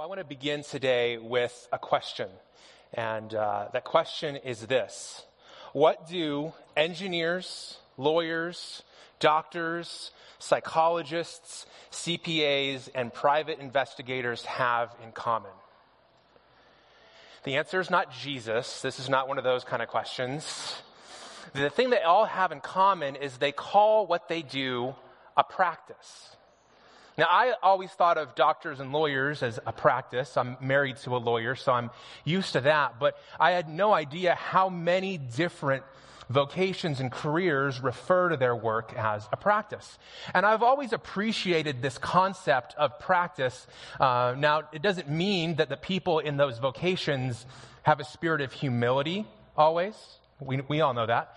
Well, I want to begin today with a question, and that question is this. What do engineers, lawyers, doctors, psychologists, CPAs, and private investigators have in common? The answer is not Jesus. This is not one of those kind of questions. The thing they all have in common is they call what they do a practice. Now, I always thought of doctors and lawyers as a practice. I'm married to a lawyer, so I'm used to that. But I had no idea how many different vocations and careers refer to their work as a practice. And I've always appreciated this concept of practice. Now, it doesn't mean that the people in those vocations have a spirit of humility always. We all know that.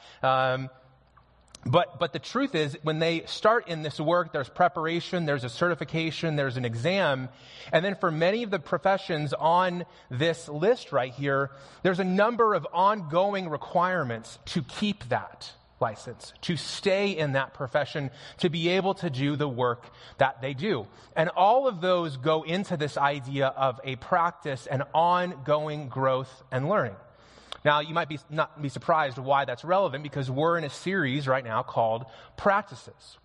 But the truth is, when they start in this work, there's preparation, there's a certification, there's an exam. And then for many of the professions on this list right here, there's a number of ongoing requirements to keep that license, to stay in that profession, to be able to do the work that they do. And all of those go into this idea of a practice and ongoing growth and learning. Now, you might not be surprised why that's relevant, because we're in a series right now called Practices.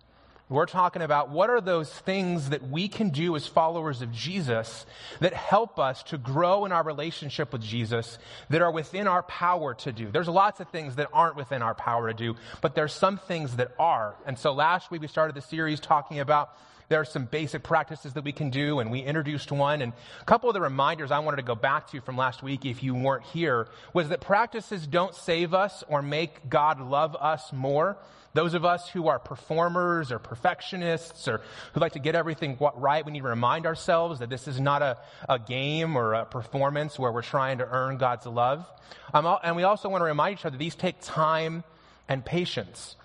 We're talking about what are those things that we can do as followers of Jesus that help us to grow in our relationship with Jesus that are within our power to do. There's lots of things that aren't within our power to do, but there's some things that are. And so last week we started the series talking about there are some basic practices that we can do, and we introduced one. And a couple of the reminders I wanted to go back to from last week, if you weren't here, was that practices don't save us or make God love us more. Those of us who are performers or perfectionists or who like to get everything right, we need to remind ourselves that this is not a game or a performance where we're trying to earn God's love. And we also want to remind each other these take time and patience.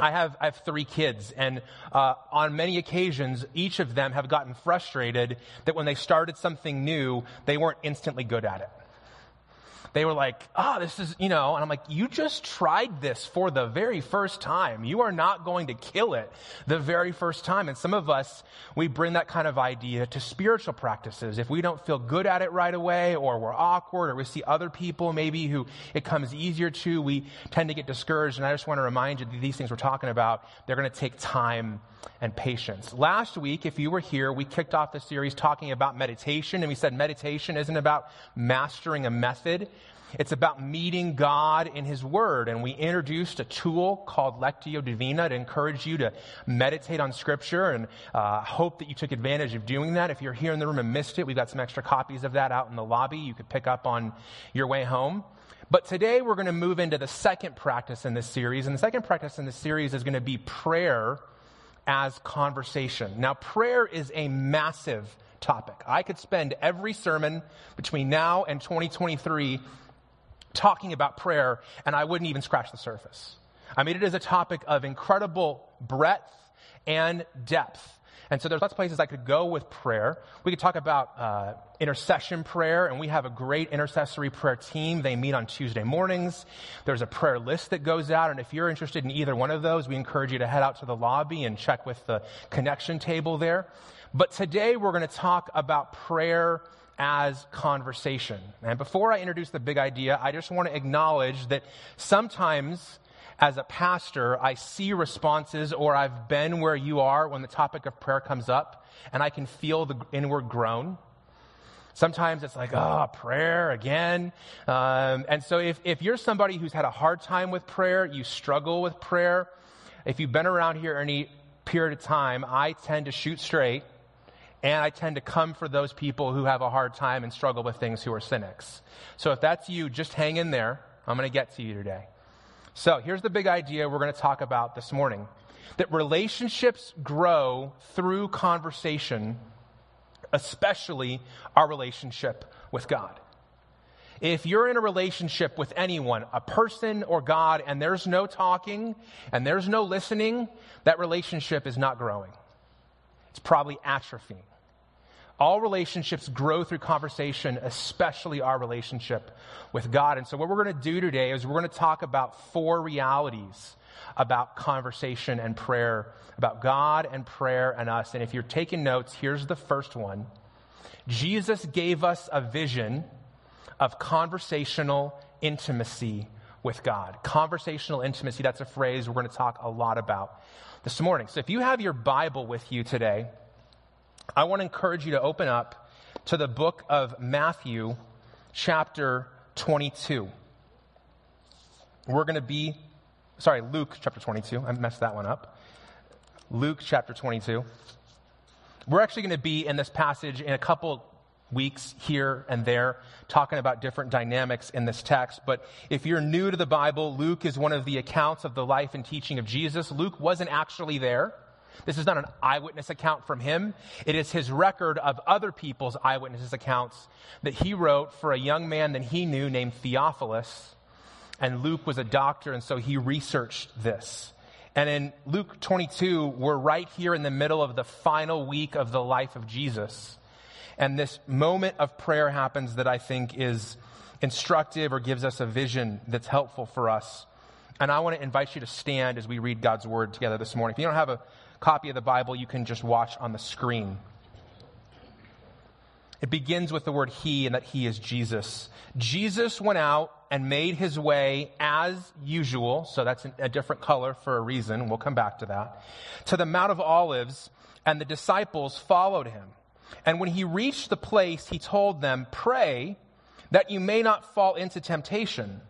I have three kids, and on many occasions, each of them have gotten frustrated that when they started something new, they weren't instantly good at it. They were like, this is, and I'm like, you just tried this for the very first time. You are not going to kill it the very first time. And some of us, we bring that kind of idea to spiritual practices. If we don't feel good at it right away, or we're awkward, or we see other people maybe who it comes easier to, we tend to get discouraged. And I just want to remind you that these things we're talking about, they're going to take time and patience. Last week, if you were here, we kicked off the series talking about meditation, and we said meditation isn't about mastering a method. It's about meeting God in His Word, and we introduced a tool called Lectio Divina to encourage you to meditate on Scripture, and hope that you took advantage of doing that. If you're here in the room and missed it, we've got some extra copies of that out in the lobby you could pick up on your way home. But today we're going to move into the second practice in this series, and the second practice in this series is going to be prayer as conversation. Now, prayer is a massive topic. I could spend every sermon between now and 2023 talking about prayer, and I wouldn't even scratch the surface. I mean, it is a topic of incredible breadth and depth. And so there's lots of places I could go with prayer. We could talk about intercession prayer, and we have a great intercessory prayer team. They meet on Tuesday mornings. There's a prayer list that goes out, and if you're interested in either one of those, we encourage you to head out to the lobby and check with the connection table there. But today we're going to talk about prayer as conversation. And before I introduce the big idea, I just want to acknowledge that sometimes as a pastor, I see responses, or I've been where you are when the topic of prayer comes up, and I can feel the inward groan. Sometimes it's like, prayer again. And so if you're somebody who's had a hard time with prayer, you struggle with prayer, if you've been around here any period of time, I tend to shoot straight, and I tend to come for those people who have a hard time and struggle with things, who are cynics. So if that's you, just hang in there. I'm going to get to you today. So here's the big idea we're going to talk about this morning, that relationships grow through conversation, especially our relationship with God. If you're in a relationship with anyone, a person or God, and there's no talking and there's no listening, that relationship is not growing. It's probably atrophying. All relationships grow through conversation, especially our relationship with God. And so what we're going to do today is we're going to talk about four realities about conversation and prayer, about God and prayer and us. And if you're taking notes, here's the first one. Jesus gave us a vision of conversational intimacy with God. Conversational intimacy, that's a phrase we're going to talk a lot about this morning. So if you have your Bible with you today, I want to encourage you to open up to the book of Matthew, chapter 22. We're going to be, Luke chapter 22. I messed that one up. Luke chapter 22. We're actually going to be in this passage in a couple weeks here and there, talking about different dynamics in this text. But if you're new to the Bible, Luke is one of the accounts of the life and teaching of Jesus. Luke wasn't actually there. This is not an eyewitness account from him. It is his record of other people's eyewitness accounts that he wrote for a young man that he knew named Theophilus. And Luke was a doctor, and so he researched this. And in Luke 22, we're right here in the middle of the final week of the life of Jesus. And this moment of prayer happens that I think is instructive or gives us a vision that's helpful for us. And I want to invite you to stand as we read God's word together this morning. If you don't have a copy of the Bible, you can just watch on the screen. It begins with the word he, and that he is Jesus. Jesus went out and made his way as usual. So that's a different color for a reason. We'll come back to that. To the Mount of Olives, and the disciples followed him. And when he reached the place, he told them, "Pray that you may not fall into temptation."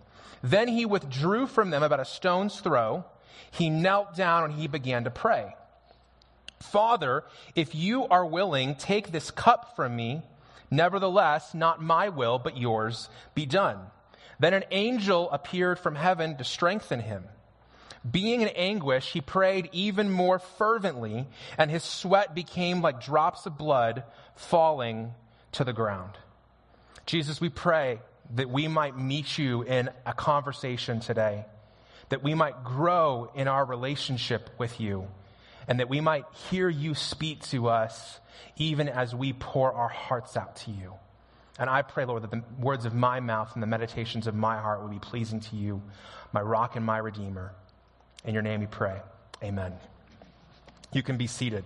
Then he withdrew from them about a stone's throw. He knelt down and he began to pray. "Father, if you are willing, take this cup from me. Nevertheless, not my will, but yours be done." Then an angel appeared from heaven to strengthen him. Being in anguish, he prayed even more fervently, and his sweat became like drops of blood falling to the ground. Jesus, we pray that we might meet you in a conversation today, that we might grow in our relationship with you, and that we might hear you speak to us even as we pour our hearts out to you. And I pray, Lord, that the words of my mouth and the meditations of my heart will be pleasing to you, my rock and my redeemer. In your name we pray. Amen. You can be seated.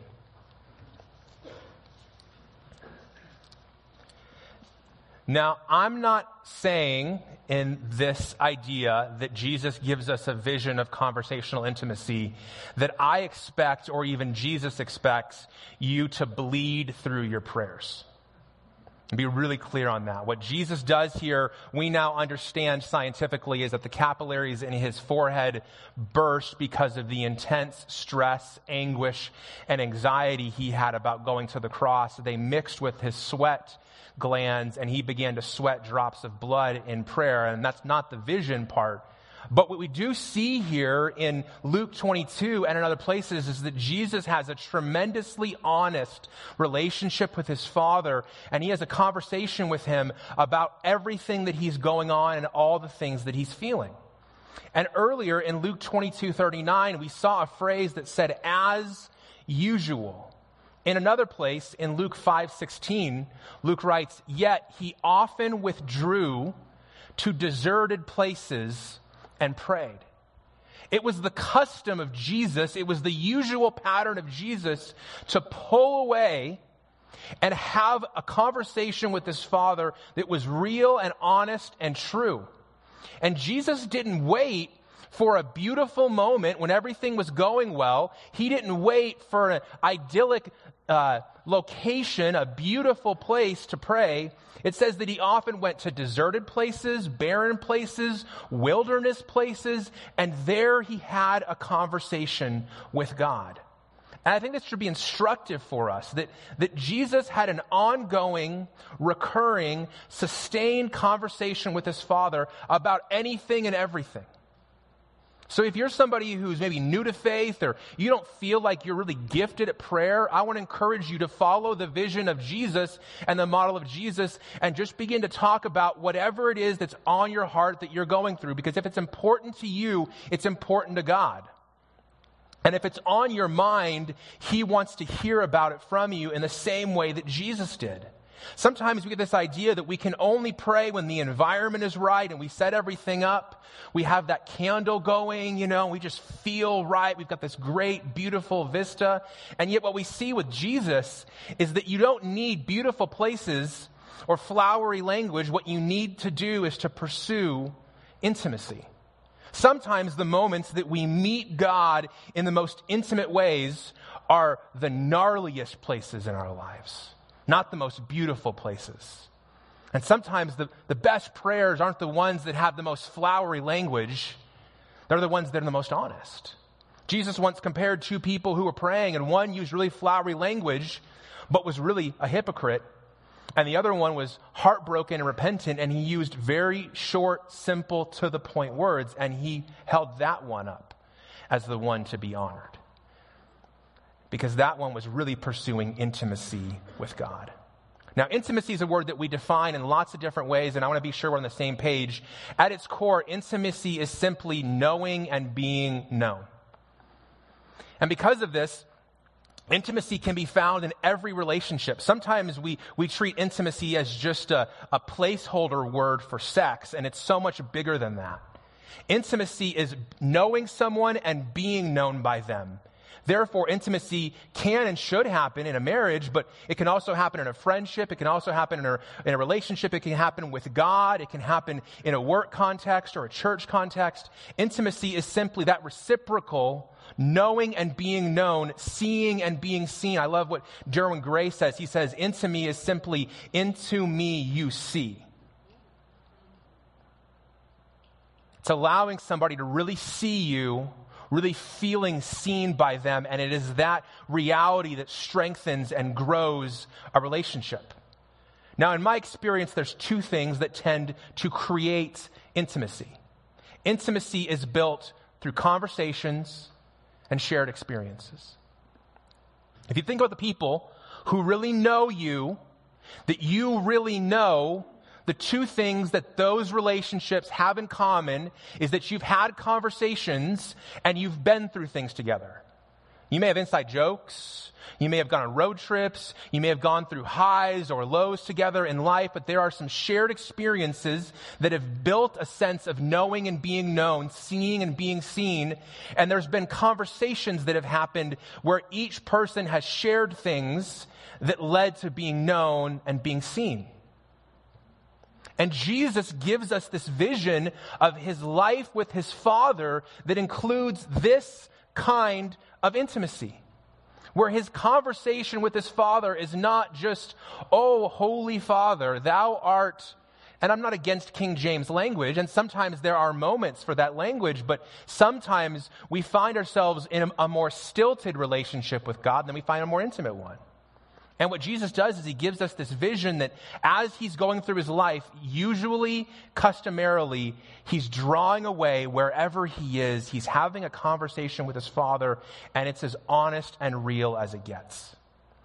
Now, I'm not saying in this idea that Jesus gives us a vision of conversational intimacy that I expect or even Jesus expects you to bleed through your prayers. Be really clear on that. What Jesus does here, we now understand scientifically, is that the capillaries in his forehead burst because of the intense stress, anguish, and anxiety he had about going to the cross. They mixed with his sweat glands, and he began to sweat drops of blood in prayer. And that's not the vision part. But what we do see here in Luke 22 and in other places is that Jesus has a tremendously honest relationship with his Father, and he has a conversation with him about everything that he's going on and all the things that he's feeling. And earlier in Luke 22:39, we saw a phrase that said, "as usual." In another place, in Luke 5:16, Luke writes, "Yet he often withdrew to deserted places and prayed." It was the custom of Jesus, it was the usual pattern of Jesus to pull away and have a conversation with his Father that was real and honest and true. And Jesus didn't wait for a beautiful moment when everything was going well. He didn't wait for an idyllic location, a beautiful place to pray. It says that he often went to deserted places, barren places, wilderness places, and there he had a conversation with God. And I think this should be instructive for us, that Jesus had an ongoing, recurring, sustained conversation with his Father about anything and everything. So if you're somebody who's maybe new to faith or you don't feel like you're really gifted at prayer, I want to encourage you to follow the vision of Jesus and the model of Jesus and just begin to talk about whatever it is that's on your heart that you're going through. Because if it's important to you, it's important to God. And if it's on your mind, he wants to hear about it from you in the same way that Jesus did. Sometimes we get this idea that we can only pray when the environment is right and we set everything up. We have that candle going, you know, we just feel right. We've got this great, beautiful vista. And yet what we see with Jesus is that you don't need beautiful places or flowery language. What you need to do is to pursue intimacy. Sometimes the moments that we meet God in the most intimate ways are the gnarliest places in our lives, not the most beautiful places. And sometimes the best prayers aren't the ones that have the most flowery language. They're the ones that are the most honest. Jesus once compared two people who were praying, and one used really flowery language, but was really a hypocrite. And the other one was heartbroken and repentant, and he used very short, simple, to-the-point words, and he held that one up as the one to be honored. Because that one was really pursuing intimacy with God. Now, intimacy is a word that we define in lots of different ways, and I want to be sure we're on the same page. At its core, intimacy is simply knowing and being known. And because of this, intimacy can be found in every relationship. Sometimes we treat intimacy as just a placeholder word for sex, and it's so much bigger than that. Intimacy is knowing someone and being known by them. Therefore, intimacy can and should happen in a marriage, but it can also happen in a friendship. It can also happen in a relationship. It can happen with God. It can happen in a work context or a church context. Intimacy is simply that reciprocal knowing and being known, seeing and being seen. I love what Derwin Gray says. He says, into me is simply, into me you see. It's allowing somebody to really see you, really feeling seen by them, and it is that reality that strengthens and grows a relationship. Now, in my experience, there's two things that tend to create intimacy. Intimacy is built through conversations and shared experiences. If you think about the people who really know you, that you really know, the two things that those relationships have in common is that you've had conversations and you've been through things together. You may have inside jokes. You may have gone on road trips. You may have gone through highs or lows together in life, but there are some shared experiences that have built a sense of knowing and being known, seeing and being seen. And there's been conversations that have happened where each person has shared things that led to being known and being seen. And Jesus gives us this vision of his life with his Father that includes this kind of intimacy, where his conversation with his Father is not just, oh, Holy Father, thou art, and I'm not against King James language, and sometimes there are moments for that language, but sometimes we find ourselves in a more stilted relationship with God than we find a more intimate one. And what Jesus does is he gives us this vision that as he's going through his life, usually, customarily, he's drawing away wherever he is. He's having a conversation with his Father, and it's as honest and real as it gets.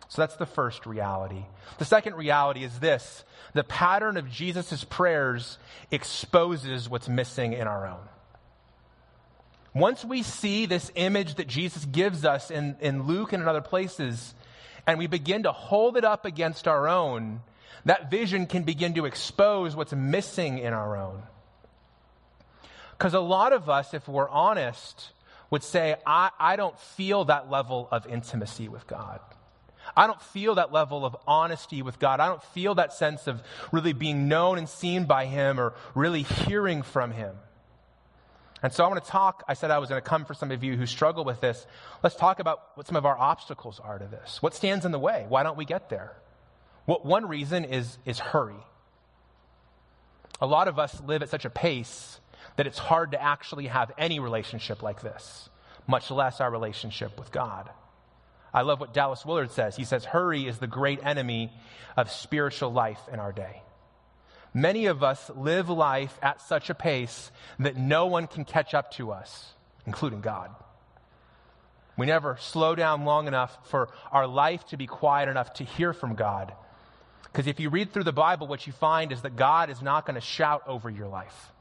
So that's the first reality. The second reality is this: the pattern of Jesus' prayers exposes what's missing in our own. Once we see this image that Jesus gives us in Luke and in other places, and we begin to hold it up against our own, that vision can begin to expose what's missing in our own. Because a lot of us, if we're honest, would say, I don't feel that level of intimacy with God. I don't feel that level of honesty with God. I don't feel that sense of really being known and seen by him or really hearing from him. And so I want to talk, I said I was going to come for some of you who struggle with this. Let's talk about what some of our obstacles are to this. What stands in the way? Why don't we get there? One reason is hurry. A lot of us live at such a pace that it's hard to actually have any relationship like this, much less our relationship with God. I love what Dallas Willard says. He says, hurry is the great enemy of spiritual life in our day. Many of us live life at such a pace that no one can catch up to us, including God. We never slow down long enough for our life to be quiet enough to hear from God. Because if you read through the Bible, what you find is that God is not going to shout over your life.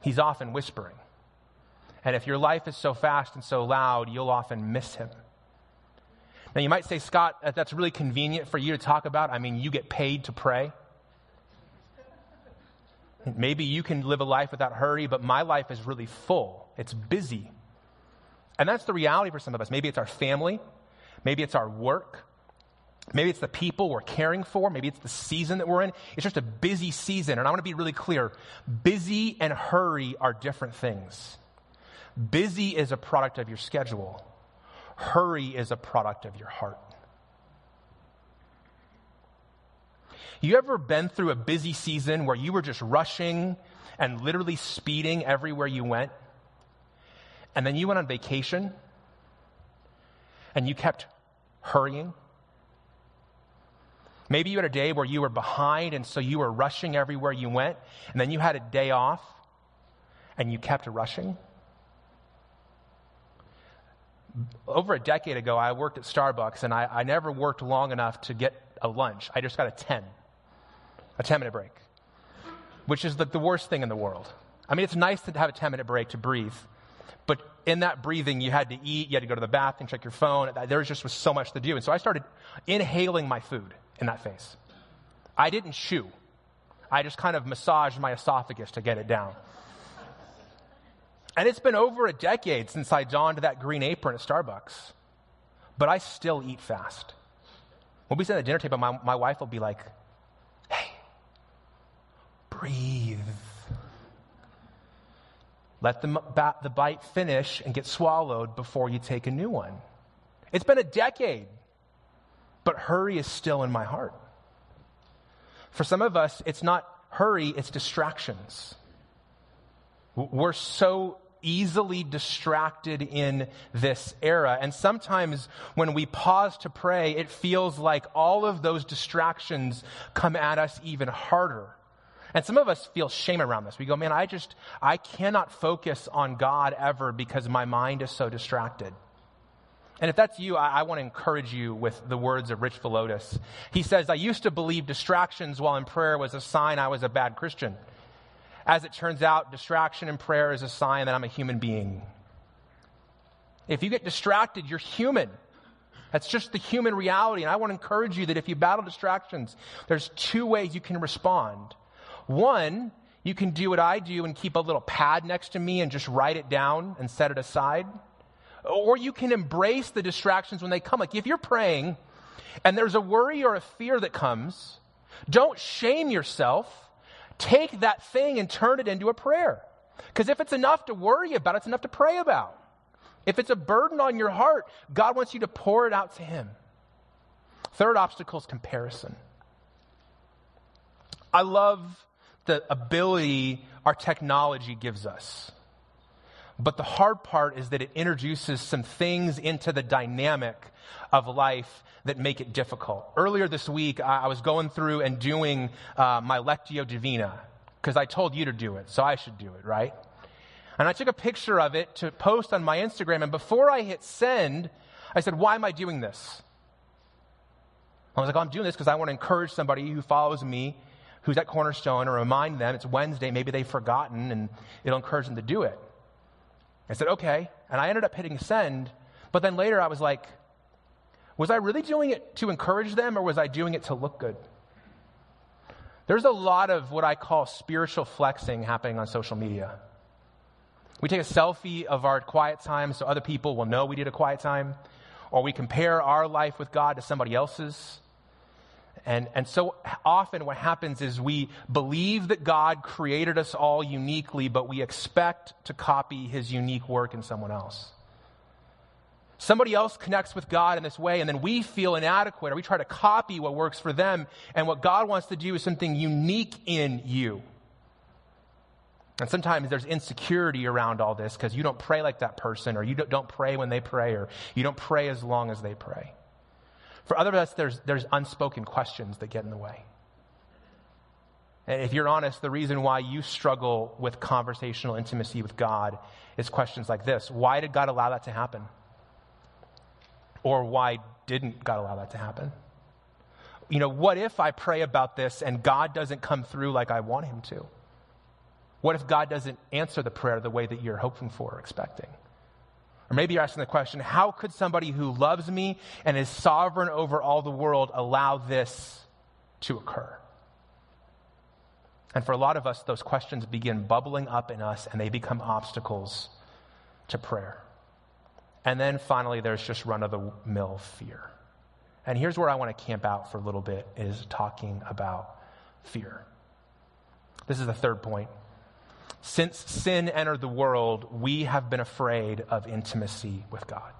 He's often whispering. And if your life is so fast and so loud, you'll often miss him. Now you might say, Scott, that's really convenient for you to talk about. I mean, you get paid to pray. Maybe you can live a life without hurry, but my life is really full. It's busy. And that's the reality for some of us. Maybe it's our family. Maybe it's our work. Maybe it's the people we're caring for. Maybe it's the season that we're in. It's just a busy season. And I want to be really clear. Busy and hurry are different things. Busy is a product of your schedule. Hurry is a product of your heart. You ever been through a busy season where you were just rushing and literally speeding everywhere you went? And then you went on vacation and you kept hurrying? Maybe you had a day where you were behind and so you were rushing everywhere you went, and then you had a day off and you kept rushing. Over a decade ago, I worked at Starbucks, and I never worked long enough to get a lunch. I just got a 10-minute break, which is the worst thing in the world. I mean, it's nice to have a 10-minute break to breathe, but in that breathing, you had to eat, you had to go to the bathroom, check your phone. There was so much to do, and so I started inhaling my food in that phase. I didn't chew. I just kind of massaged my esophagus to get it down. And it's been over a decade since I donned that green apron at Starbucks, but I still eat fast. When we sit at the dinner table, my wife will be like, hey, breathe. Let the bite finish and get swallowed before you take a new one. It's been a decade, but hurry is still in my heart. For some of us, it's not hurry, it's distractions. We're so easily distracted in this era. And sometimes when we pause to pray, it feels like all of those distractions come at us even harder. And some of us feel shame around this. We go, man, I cannot focus on God ever because my mind is so distracted. And if that's you, I want to encourage you with the words of Rich Valotis. He says, I used to believe distractions while in prayer was a sign I was a bad Christian. As it turns out, distraction in prayer is a sign that I'm a human being. If you get distracted, you're human. That's just the human reality. And I want to encourage you that if you battle distractions, there's two ways you can respond. One, you can do what I do and keep a little pad next to me and just write it down and set it aside. Or you can embrace the distractions when they come. Like if you're praying and there's a worry or a fear that comes, don't shame yourself. Take that thing and turn it into a prayer. Because if it's enough to worry about, it's enough to pray about. If it's a burden on your heart, God wants you to pour it out to Him. Third obstacle is comparison. I love the ability our technology gives us. But the hard part is that it introduces some things into the dynamic of life that make it difficult. Earlier this week, I was going through and doing my Lectio Divina because I told you to do it, so I should do it, right? And I took a picture of it to post on my Instagram, and before I hit send, I said, why am I doing this? I was like, I'm doing this because I want to encourage somebody who follows me, who's at Cornerstone, or remind them it's Wednesday, maybe they've forgotten, and it'll encourage them to do it. I said, okay, and I ended up hitting send, but then later I was like, was I really doing it to encourage them, or was I doing it to look good? There's a lot of what I call spiritual flexing happening on social media. We take a selfie of our quiet time so other people will know we did a quiet time, or we compare our life with God to somebody else's. And so often what happens is we believe that God created us all uniquely, but we expect to copy His unique work in someone else. Somebody else connects with God in this way, and then we feel inadequate, or we try to copy what works for them, and what God wants to do is something unique in you. And sometimes there's insecurity around all this because you don't pray like that person, or you don't pray when they pray, or you don't pray as long as they pray. For other of us, there's unspoken questions that get in the way. And if you're honest, the reason why you struggle with conversational intimacy with God is questions like this. Why did God allow that to happen? Or why didn't God allow that to happen? You know, what if I pray about this and God doesn't come through like I want Him to? What if God doesn't answer the prayer the way that you're hoping for or expecting? Or maybe you're asking the question, how could somebody who loves me and is sovereign over all the world allow this to occur? And for a lot of us, those questions begin bubbling up in us and they become obstacles to prayer. And then finally, there's just run-of-the-mill fear. And here's where I want to camp out for a little bit, is talking about fear. This is the third point. Since sin entered the world, we have been afraid of intimacy with God.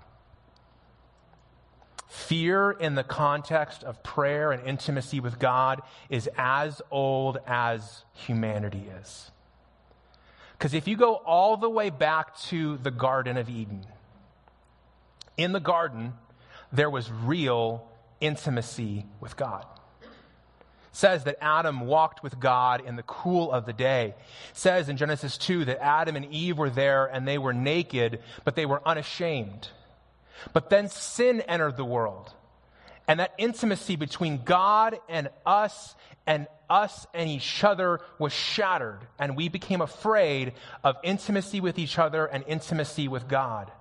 Fear in the context of prayer and intimacy with God is as old as humanity is. Because if you go all the way back to the Garden of Eden, in the garden, there was real intimacy with God. It says that Adam walked with God in the cool of the day. It says in Genesis 2 that Adam and Eve were there and they were naked, but they were unashamed. But then sin entered the world. And that intimacy between God and us and each other was shattered. And we became afraid of intimacy with each other and intimacy with God.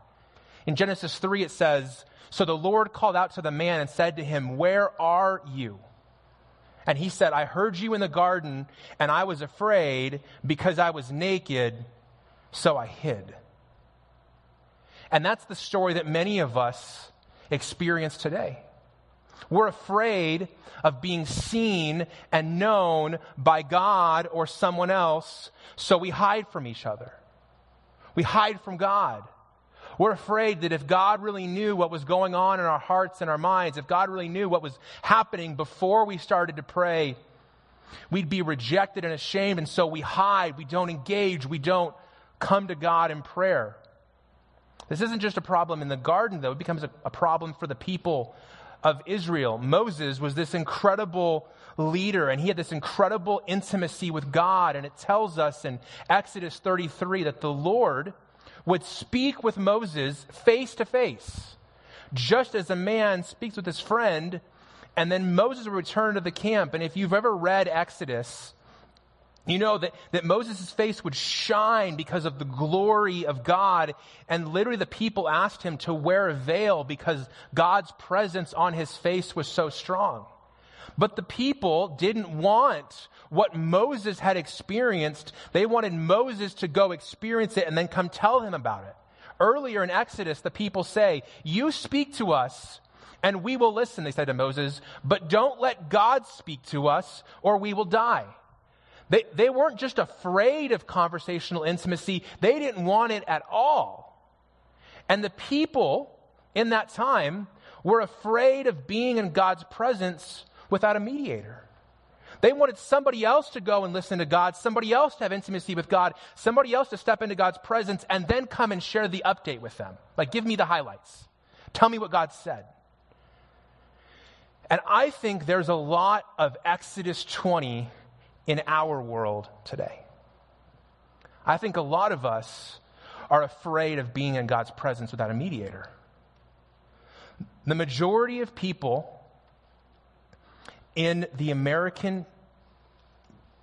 In Genesis 3, it says, "So the Lord called out to the man and said to him, 'Where are you?' And he said, 'I heard you in the garden, and I was afraid because I was naked, so I hid.'" And that's the story that many of us experience today. We're afraid of being seen and known by God or someone else, so we hide from each other. We hide from God. We're afraid that if God really knew what was going on in our hearts and our minds, if God really knew what was happening before we started to pray, we'd be rejected and ashamed, and so we hide, we don't engage, we don't come to God in prayer. This isn't just a problem in the garden, though. It becomes a problem for the people of Israel. Moses was this incredible leader, and he had this incredible intimacy with God, and it tells us in Exodus 33 that the Lord would speak with Moses face to face, just as a man speaks with his friend, and then Moses would return to the camp. And if you've ever read Exodus, you know that Moses' face would shine because of the glory of God, and literally the people asked him to wear a veil because God's presence on his face was so strong. But the people didn't want what Moses had experienced. They wanted Moses to go experience it and then come tell him about it. Earlier in Exodus, the people say, "You speak to us and we will listen," they said to Moses, "but don't let God speak to us or we will die." They weren't just afraid of conversational intimacy. They didn't want it at all. And the people in that time were afraid of being in God's presence without a mediator. They wanted somebody else to go and listen to God, somebody else to have intimacy with God, somebody else to step into God's presence and then come and share the update with them. Like, give me the highlights. Tell me what God said. And I think there's a lot of Exodus 20 in our world today. I think a lot of us are afraid of being in God's presence without a mediator. The majority of people in the American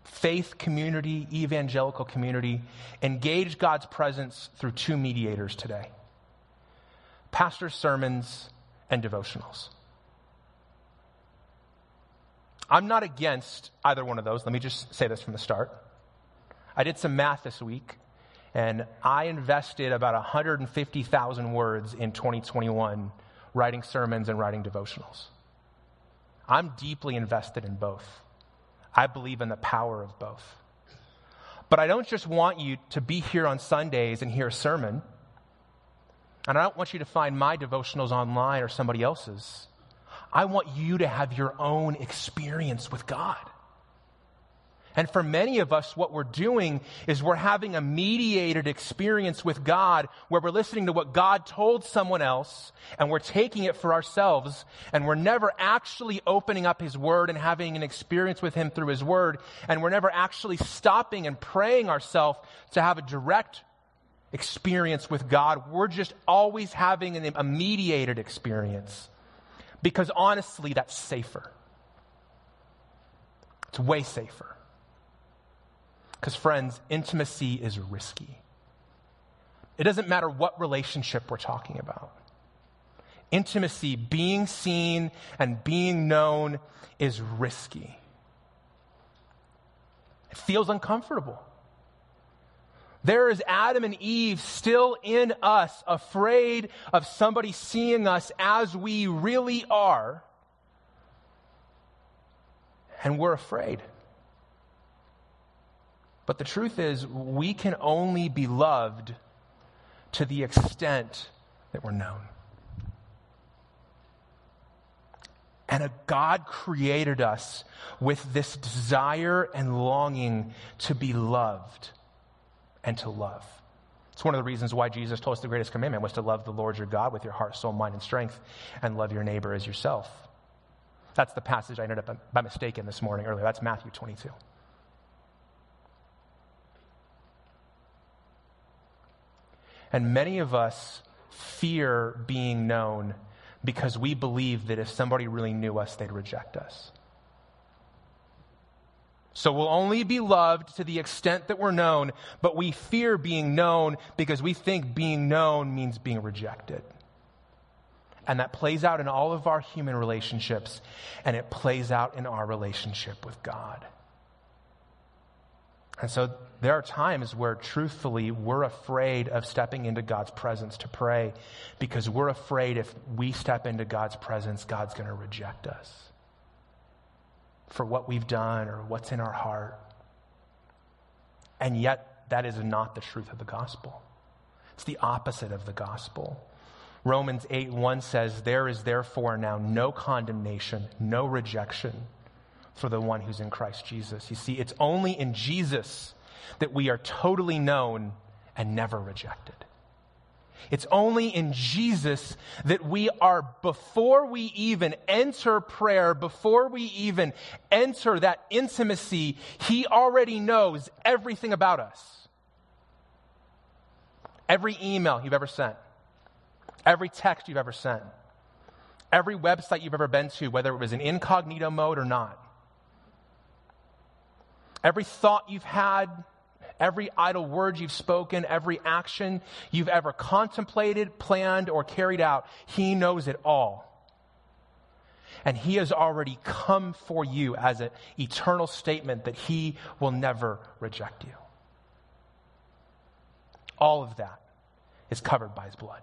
faith community, evangelical community, engage God's presence through two mediators today: pastor sermons and devotionals. I'm not against either one of those. Let me just say this from the start. I did some math this week, and I invested about 150,000 words in 2021 writing sermons and writing devotionals. I'm deeply invested in both. I believe in the power of both. But I don't just want you to be here on Sundays and hear a sermon. And I don't want you to find my devotionals online or somebody else's. I want you to have your own experience with God. And for many of us, what we're doing is we're having a mediated experience with God where we're listening to what God told someone else and we're taking it for ourselves, and we're never actually opening up His Word and having an experience with Him through His Word, and we're never actually stopping and praying ourselves to have a direct experience with God. We're just always having a mediated experience because honestly, that's safer. It's way safer. Because friends, intimacy is risky. It doesn't matter what relationship we're talking about. Intimacy, being seen and being known, is risky. It feels uncomfortable. There is Adam and Eve still in us, afraid of somebody seeing us as we really are. And we're afraid. But the truth is, we can only be loved to the extent that we're known. And God created us with this desire and longing to be loved and to love. It's one of the reasons why Jesus told us the greatest commandment was to love the Lord your God with your heart, soul, mind, and strength, and love your neighbor as yourself. That's the passage I ended up by mistake in this morning earlier. That's Matthew 22. And many of us fear being known because we believe that if somebody really knew us, they'd reject us. So we'll only be loved to the extent that we're known, but we fear being known because we think being known means being rejected. And that plays out in all of our human relationships, and it plays out in our relationship with God. And so there are times where, truthfully, we're afraid of stepping into God's presence to pray because we're afraid if we step into God's presence, God's going to reject us for what we've done or what's in our heart. And yet, that is not the truth of the gospel. It's the opposite of the gospel. Romans 8:1 says, "There is therefore now no condemnation, no rejection for the one who's in Christ Jesus." You see, it's only in Jesus that we are totally known and never rejected. It's only in Jesus that we are, before we even enter prayer, before we even enter that intimacy, He already knows everything about us. Every email you've ever sent, every text you've ever sent, every website you've ever been to, whether it was in incognito mode or not, every thought you've had, every idle word you've spoken, every action you've ever contemplated, planned, or carried out, He knows it all. And He has already come for you as an eternal statement that He will never reject you. All of that is covered by His blood.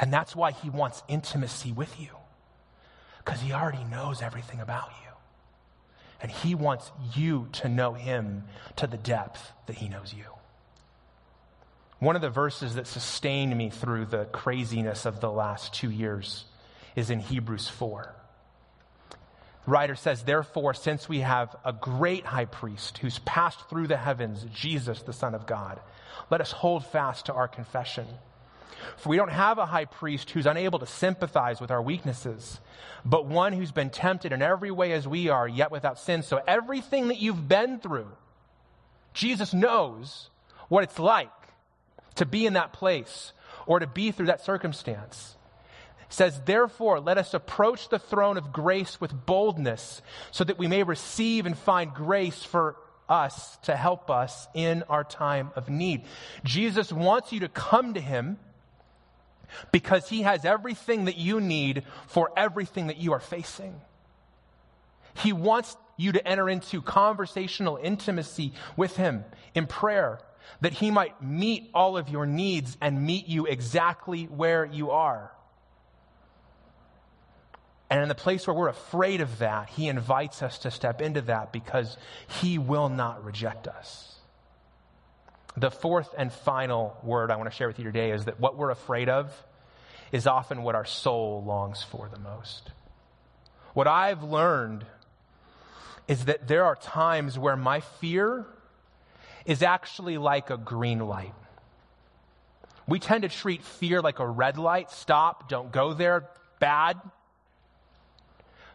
And that's why He wants intimacy with you, because He already knows everything about you. And He wants you to know Him to the depth that He knows you. One of the verses that sustained me through the craziness of the last 2 years is in Hebrews 4. The writer says, "Therefore, since we have a great high priest who's passed through the heavens, Jesus, the Son of God, let us hold fast to our confession. For we don't have a high priest who's unable to sympathize with our weaknesses, but one who's been tempted in every way as we are, yet without sin. So everything that you've been through, Jesus knows what it's like to be in that place or to be through that circumstance." It says, "Therefore, let us approach the throne of grace with boldness so that we may receive and find grace for us to help us in our time of need." Jesus wants you to come to Him because He has everything that you need for everything that you are facing. He wants you to enter into conversational intimacy with Him in prayer, that He might meet all of your needs and meet you exactly where you are. And in the place where we're afraid of that, He invites us to step into that because He will not reject us. The fourth and final word I want to share with you today is that what we're afraid of is often what our soul longs for the most. What I've learned is that there are times where my fear is actually like a green light. We tend to treat fear like a red light. Stop, don't go there, bad.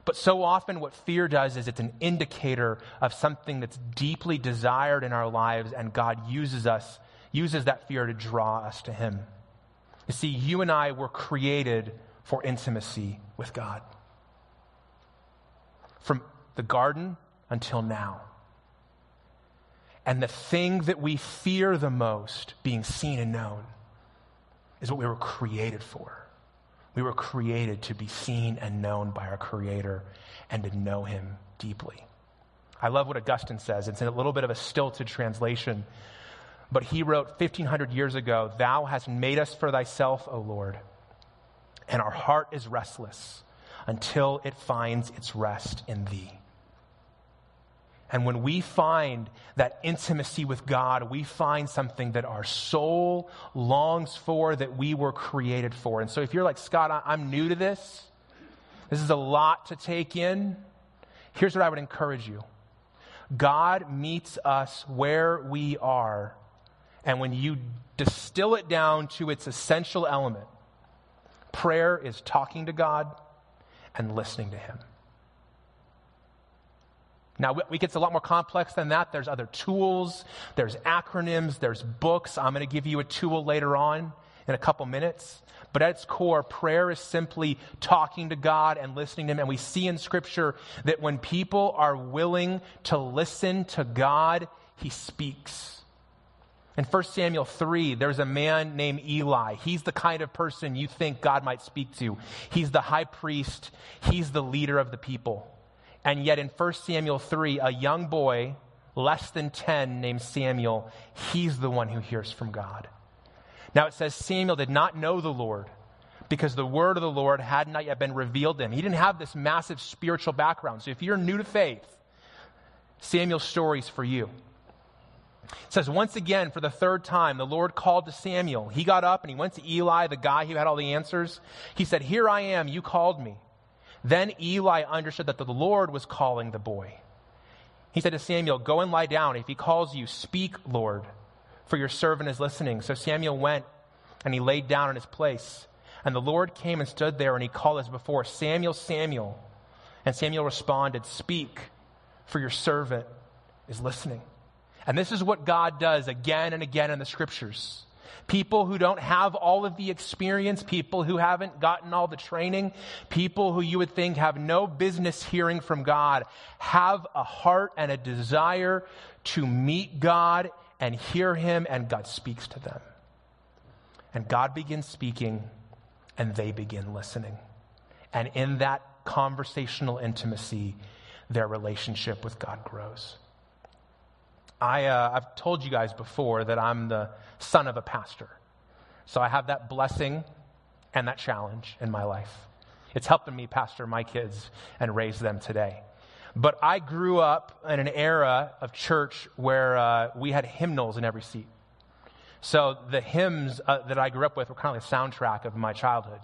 But so often what fear does is it's an indicator of something that's deeply desired in our lives, and God uses that fear to draw us to Him. You see, you and I were created for intimacy with God. From the garden until now. And the thing that we fear the most being seen and known is what we were created for. We were created to be seen and known by our Creator and to know Him deeply. I love what Augustine says. It's in a little bit of a stilted translation, but he wrote 1,500 years ago, "Thou hast made us for thyself, O Lord, and our heart is restless until it finds its rest in thee." And when we find that intimacy with God, we find something that our soul longs for, that we were created for. And so if you're like, "Scott, I'm new to this. This is a lot to take in," here's what I would encourage you. God meets us where we are, and when you distill it down to its essential element, prayer is talking to God and listening to Him. Now, it gets a lot more complex than that. There's other tools, there's acronyms, there's books. I'm going to give you a tool later on in a couple minutes. But at its core, prayer is simply talking to God and listening to Him. And we see in Scripture that when people are willing to listen to God, He speaks. In 1 Samuel 3, there's a man named Eli. He's the kind of person you think God might speak to. He's the high priest. He's the leader of the people. And yet in 1 Samuel 3, a young boy, less than 10, named Samuel, he's the one who hears from God. Now it says Samuel did not know the Lord because the word of the Lord had not yet been revealed to him. He didn't have this massive spiritual background. So if you're new to faith, Samuel's story's for you. It says, once again, for the third time, the Lord called to Samuel. He got up and he went to Eli, the guy who had all the answers. He said, "Here I am, you called me." Then Eli understood that the Lord was calling the boy. He said to Samuel, "Go and lie down. If he calls you, speak, Lord, for your servant is listening." So Samuel went and he laid down in his place. And the Lord came and stood there and he called as before, "Samuel, Samuel." And Samuel responded, "Speak, for your servant is listening." And this is what God does again and again in the Scriptures. People who don't have all of the experience, people who haven't gotten all the training, people who you would think have no business hearing from God, have a heart and a desire to meet God and hear Him, and God speaks to them. And God begins speaking, and they begin listening. And in that conversational intimacy, their relationship with God grows. I've told you guys before that I'm the son of a pastor. So I have that blessing and that challenge in my life. It's helping me pastor my kids and raise them today. But I grew up in an era of church where we had hymnals in every seat. So the hymns that I grew up with were kind of the soundtrack of my childhood.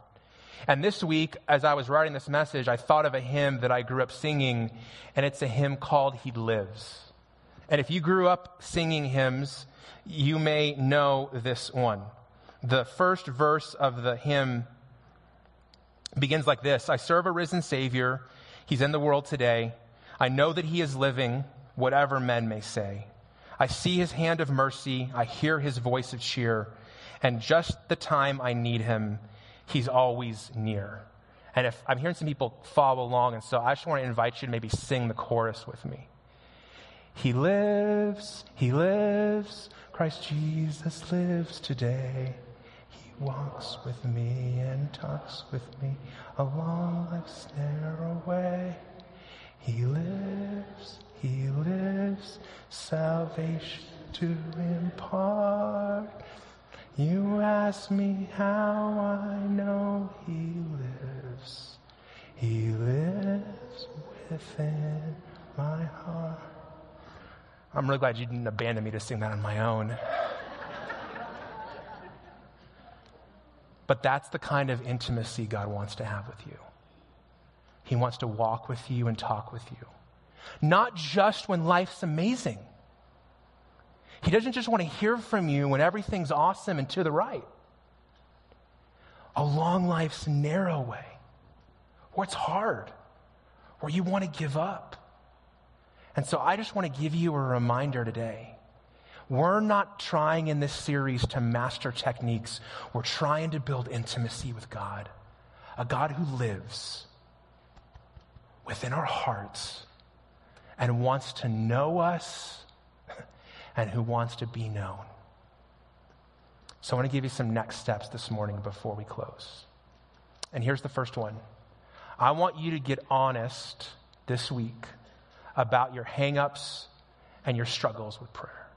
And this week, as I was writing this message, I thought of a hymn that I grew up singing, and it's a hymn called "He Lives." And if you grew up singing hymns, you may know this one. The first verse of the hymn begins like this: "I serve a risen Savior. He's in the world today. I know that He is living, whatever men may say. I see His hand of mercy. I hear His voice of cheer. And just the time I need Him, He's always near." And if I'm hearing some people follow along, and so I just want to invite you to maybe sing the chorus with me. He lives, Christ Jesus lives today. He walks with me and talks with me along life's narrow way. He lives, salvation to impart. You ask me how I know He lives within my heart. I'm really glad you didn't abandon me to sing that on my own. But that's the kind of intimacy God wants to have with you. He wants to walk with you and talk with you. Not just when life's amazing. He doesn't just want to hear from you when everything's awesome and to the right. Along life's narrow way, where it's hard, where you want to give up. And so I just want to give you a reminder today. We're not trying in this series to master techniques. We're trying to build intimacy with God, a God who lives within our hearts and wants to know us and who wants to be known. So I want to give you some next steps this morning before we close. And here's the first one. I want you to get honest this week about your hang-ups and your struggles with prayer.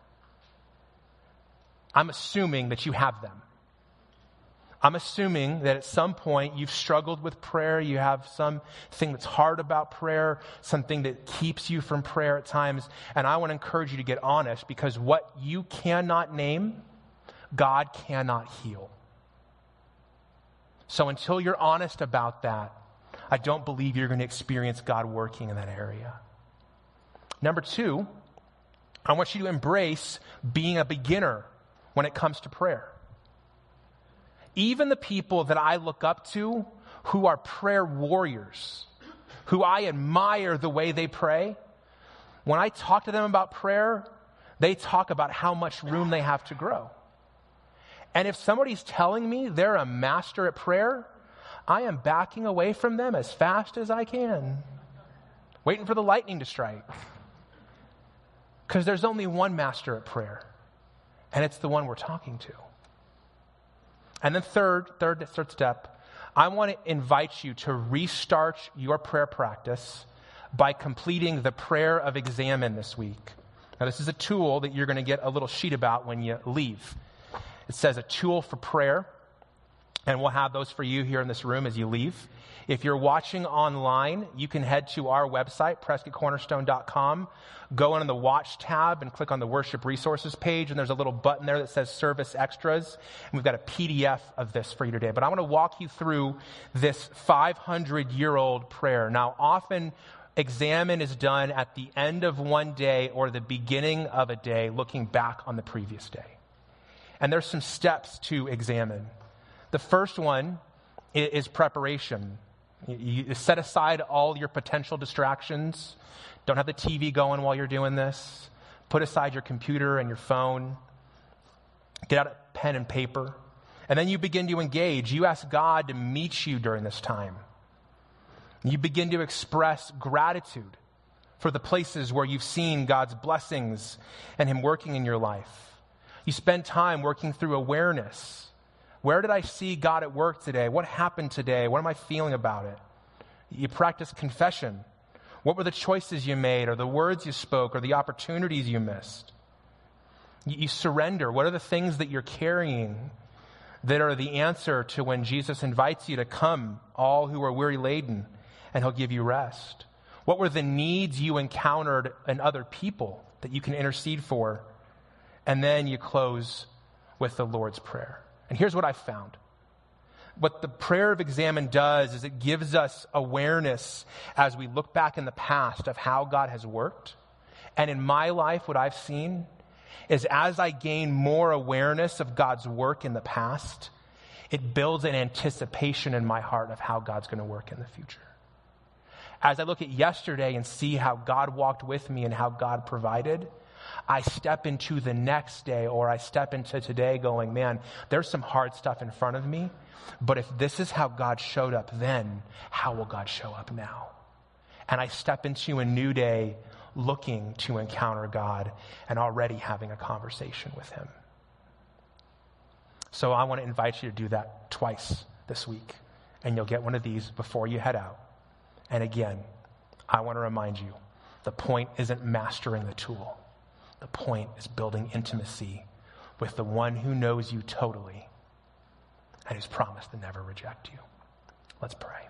I'm assuming that you have them. I'm assuming that at some point you've struggled with prayer. You have something that's hard about prayer, something that keeps you from prayer at times. And I want to encourage you to get honest, because what you cannot name, God cannot heal. So until you're honest about that, I don't believe you're going to experience God working in that area. Number two, I want you to embrace being a beginner when it comes to prayer. Even the people that I look up to who are prayer warriors, who I admire the way they pray, when I talk to them about prayer, they talk about how much room they have to grow. And if somebody's telling me they're a master at prayer, I am backing away from them as fast as I can, waiting for the lightning to strike. Because there's only one master at prayer, and it's the one we're talking to. And then third step, I want to invite you to restart your prayer practice by completing the prayer of examine this week. Now, this is a tool that you're going to get a little sheet about when you leave. It says a tool for prayer, and we'll have those for you here in this room as you leave. If you're watching online, you can head to our website, prescottcornerstone.com, go on the Watch tab and click on the Worship Resources page, and there's a little button there that says Service Extras, and we've got a PDF of this for you today. But I want to walk you through this 500-year-old prayer. Now, often examine is done at the end of one day or the beginning of a day, looking back on the previous day. And there's some steps to examine. The first one is preparation. You set aside all your potential distractions. Don't have the TV going while you're doing this. Put aside your computer and your phone. Get out a pen and paper. And then you begin to engage. You ask God to meet you during this time. You begin to express gratitude for the places where you've seen God's blessings and Him working in your life. You spend time working through awareness. Where did I see God at work today? What happened today? What am I feeling about it? You practice confession. What were the choices you made, or the words you spoke, or the opportunities you missed? You surrender. What are the things that you're carrying that are the answer to when Jesus invites you to come, all who are weary laden, and He'll give you rest? What were the needs you encountered in other people that you can intercede for? And then you close with the Lord's Prayer. And here's what I found. What the prayer of examine does is it gives us awareness as we look back in the past of how God has worked. And in my life, what I've seen is as I gain more awareness of God's work in the past, it builds an anticipation in my heart of how God's going to work in the future. As I look at yesterday and see how God walked with me and how God provided, I step into the next day, or I step into today going, man, there's some hard stuff in front of me, but if this is how God showed up then, how will God show up now? And I step into a new day looking to encounter God and already having a conversation with Him. So I want to invite you to do that twice this week, and you'll get one of these before you head out. And again, I want to remind you, the point isn't mastering the tool. The point is building intimacy with the one who knows you totally and who's promised to never reject you. Let's pray.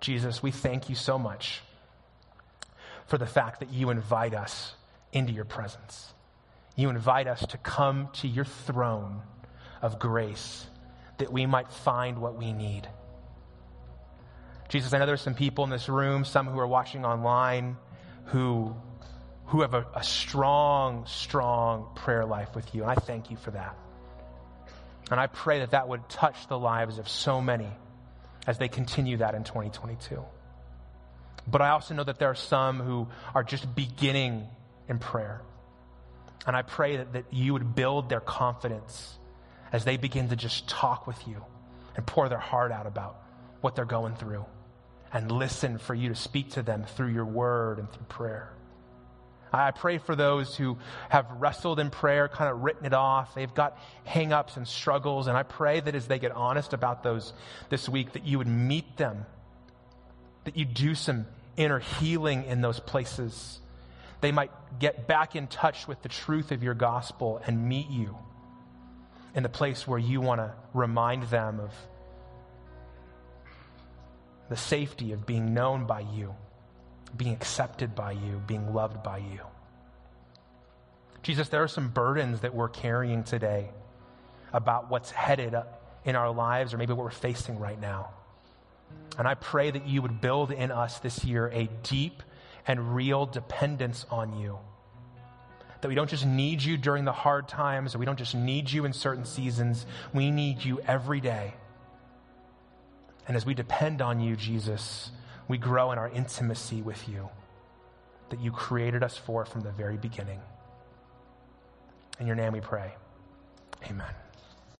Jesus, we thank you so much for the fact that you invite us into your presence. You invite us to come to your throne of grace that we might find what we need. Jesus, I know there's some people in this room, some who are watching online, who have a strong, strong prayer life with you. And I thank you for that. And I pray that that would touch the lives of so many as they continue that in 2022. But I also know that there are some who are just beginning in prayer. And I pray that you would build their confidence as they begin to just talk with you and pour their heart out about what they're going through and listen for you to speak to them through your word and through prayer. I pray for those who have wrestled in prayer, kind of written it off. They've got hang-ups and struggles, and I pray that as they get honest about those this week, that you would meet them, that you do some inner healing in those places. They might get back in touch with the truth of your gospel and meet you in the place where you want to remind them of the safety of being known by you, being accepted by you, being loved by you. Jesus, there are some burdens that we're carrying today about what's headed up in our lives or maybe what we're facing right now. And I pray that you would build in us this year a deep and real dependence on you. That we don't just need you during the hard times, or we don't just need you in certain seasons. We need you every day. And as we depend on you, Jesus, we grow in our intimacy with you that you created us for from the very beginning. In your name we pray. Amen.